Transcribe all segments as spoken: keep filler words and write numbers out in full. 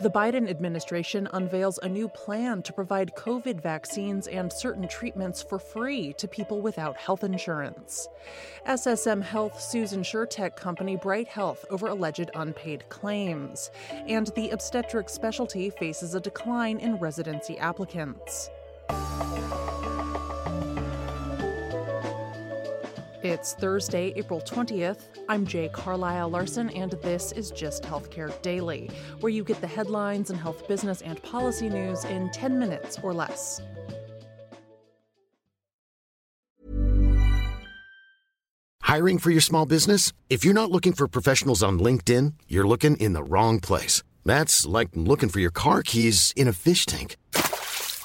The Biden administration unveils a new plan to provide COVID vaccines and certain treatments for free to people without health insurance. S S M Health sues insurtech company Bright Health over alleged unpaid claims. And the obstetric specialty faces a decline in residency applicants. It's Thursday, April twentieth. I'm Jay Carlisle Larson, and this is Just Healthcare Daily, where you get the headlines and health business and policy news in ten minutes or less. Hiring for your small business? If you're not looking for professionals on LinkedIn, you're looking in the wrong place. That's like looking for your car keys in a fish tank.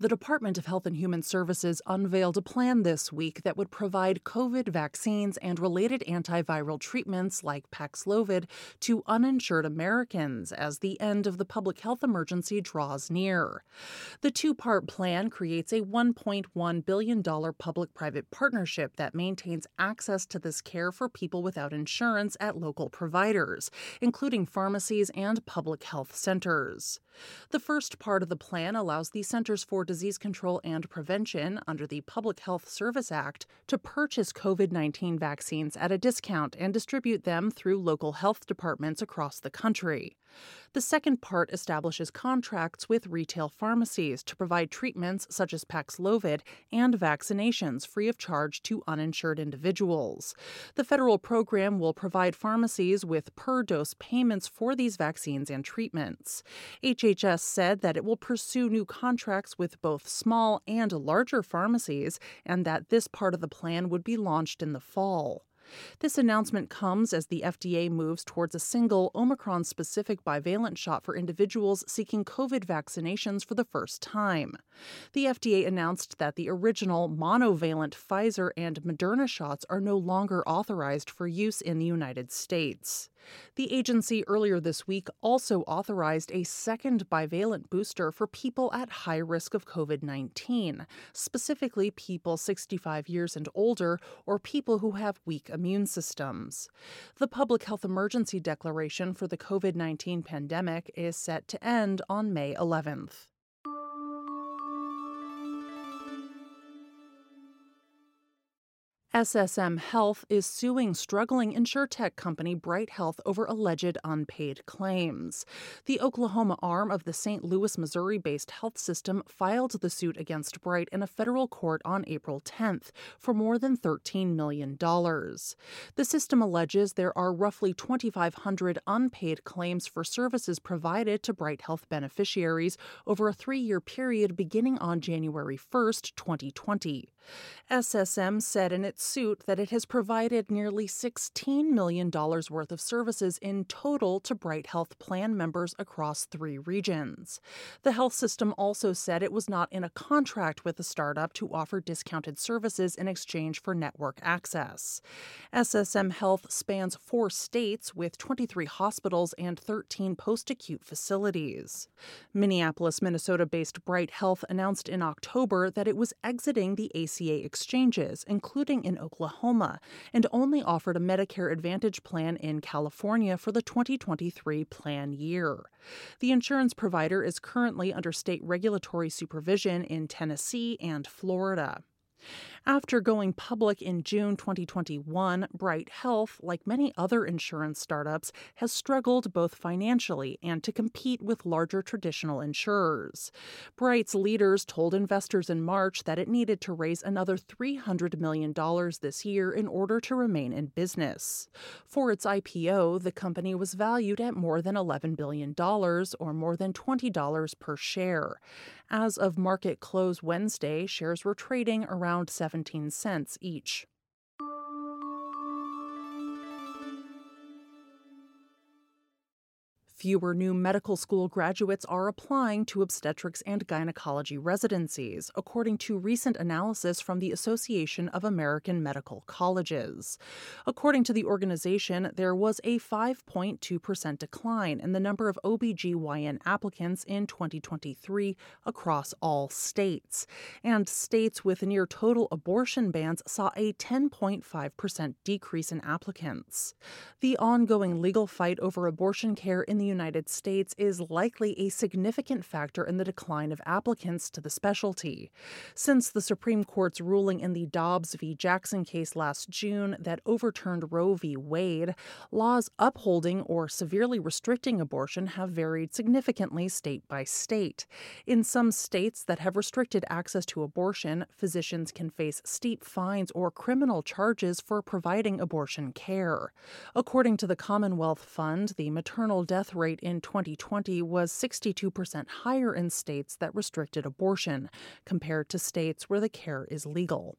The Department of Health and Human Services unveiled a plan this week that would provide COVID vaccines and related antiviral treatments like Paxlovid to uninsured Americans as the end of the public health emergency draws near. The two-part plan creates a one point one billion dollars public-private partnership that maintains access to this care for people without insurance at local providers, including pharmacies and public health centers. The first part of the plan allows the Centers for Disease Control and Prevention under the Public Health Service Act to purchase COVID nineteen vaccines at a discount and distribute them through local health departments across the country. The second part establishes contracts with retail pharmacies to provide treatments such as Paxlovid and vaccinations free of charge to uninsured individuals. The federal program will provide pharmacies with per-dose payments for these vaccines and treatments. H H S said that it will pursue new contracts with both small and larger pharmacies, and that this part of the plan would be launched in the fall. This announcement comes as the F D A moves towards a single Omicron-specific bivalent shot for individuals seeking COVID vaccinations for the first time. The F D A announced that the original monovalent Pfizer and Moderna shots are no longer authorized for use in the United States. The agency earlier this week also authorized a second bivalent booster for people at high risk of COVID nineteen, specifically people sixty-five years and older or people who have weak immune systems. The public health emergency declaration for the COVID nineteen pandemic is set to end on May eleventh. S S M Health is suing struggling insurtech company Bright Health over alleged unpaid claims. The Oklahoma arm of the Saint Louis, Missouri-based health system filed the suit against Bright in a federal court on April tenth for more than thirteen million dollars. The system alleges there are roughly twenty-five hundred unpaid claims for services provided to Bright Health beneficiaries over a three-year period beginning on January first, twenty twenty. S S M said in its suit that it has provided nearly sixteen million dollars worth of services in total to Bright Health plan members across three regions. The health system also said it was not in a contract with the startup to offer discounted services in exchange for network access. S S M Health spans four states with twenty-three hospitals and thirteen post-acute facilities. Minneapolis, Minnesota-based Bright Health announced in October that it was exiting the A C A exchanges, including in Oklahoma, and only offered a Medicare Advantage plan in California for the twenty twenty-three plan year. The insurance provider is currently under state regulatory supervision in Tennessee and Florida. After going public in June twenty twenty-one, Bright Health, like many other insurance startups, has struggled both financially and to compete with larger traditional insurers. Bright's leaders told investors in March that it needed to raise another three hundred million dollars this year in order to remain in business. For its I P O, the company was valued at more than eleven billion dollars, or more than twenty dollars per share. As of market close Wednesday, shares were trading around seventeen cents each. Fewer new medical school graduates are applying to obstetrics and gynecology residencies, according to recent analysis from the Association of American Medical Colleges. According to the organization, there was a five point two percent decline in the number of O B G Y N applicants in twenty twenty-three across all states. And states with near total abortion bans saw a ten point five percent decrease in applicants. The ongoing legal fight over abortion care in the United States is likely a significant factor in the decline of applicants to the specialty. Since the Supreme Court's ruling in the Dobbs v. Jackson case last June that overturned Roe v. Wade, laws upholding or severely restricting abortion have varied significantly state by state. In some states that have restricted access to abortion, physicians can face steep fines or criminal charges for providing abortion care. According to the Commonwealth Fund, the maternal death rate in twenty twenty was sixty-two percent higher in states that restricted abortion, compared to states where the care is legal.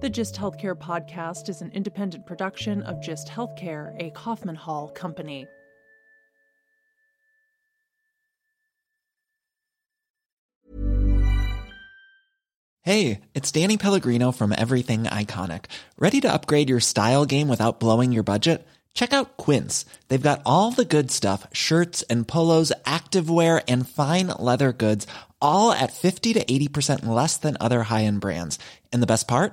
The Gist Healthcare podcast is an independent production of Gist Healthcare, a Kaufman Hall company. Hey, it's Danny Pellegrino from Everything Iconic. Ready to upgrade your style game without blowing your budget? Check out Quince. They've got all the good stuff, shirts and polos, activewear, and fine leather goods, all at fifty to eighty percent less than other high-end brands. And the best part?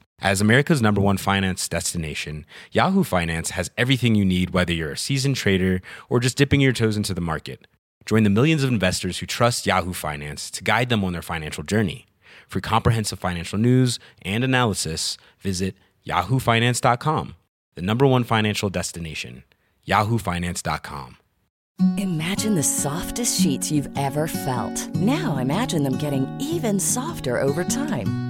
As America's number one finance destination, Yahoo Finance has everything you need, whether you're a seasoned trader or just dipping your toes into the market. Join the millions of investors who trust Yahoo Finance to guide them on their financial journey. For comprehensive financial news and analysis, visit yahoo finance dot com, the number one financial destination, yahoo finance dot com. Imagine the softest sheets you've ever felt. Now imagine them getting even softer over time.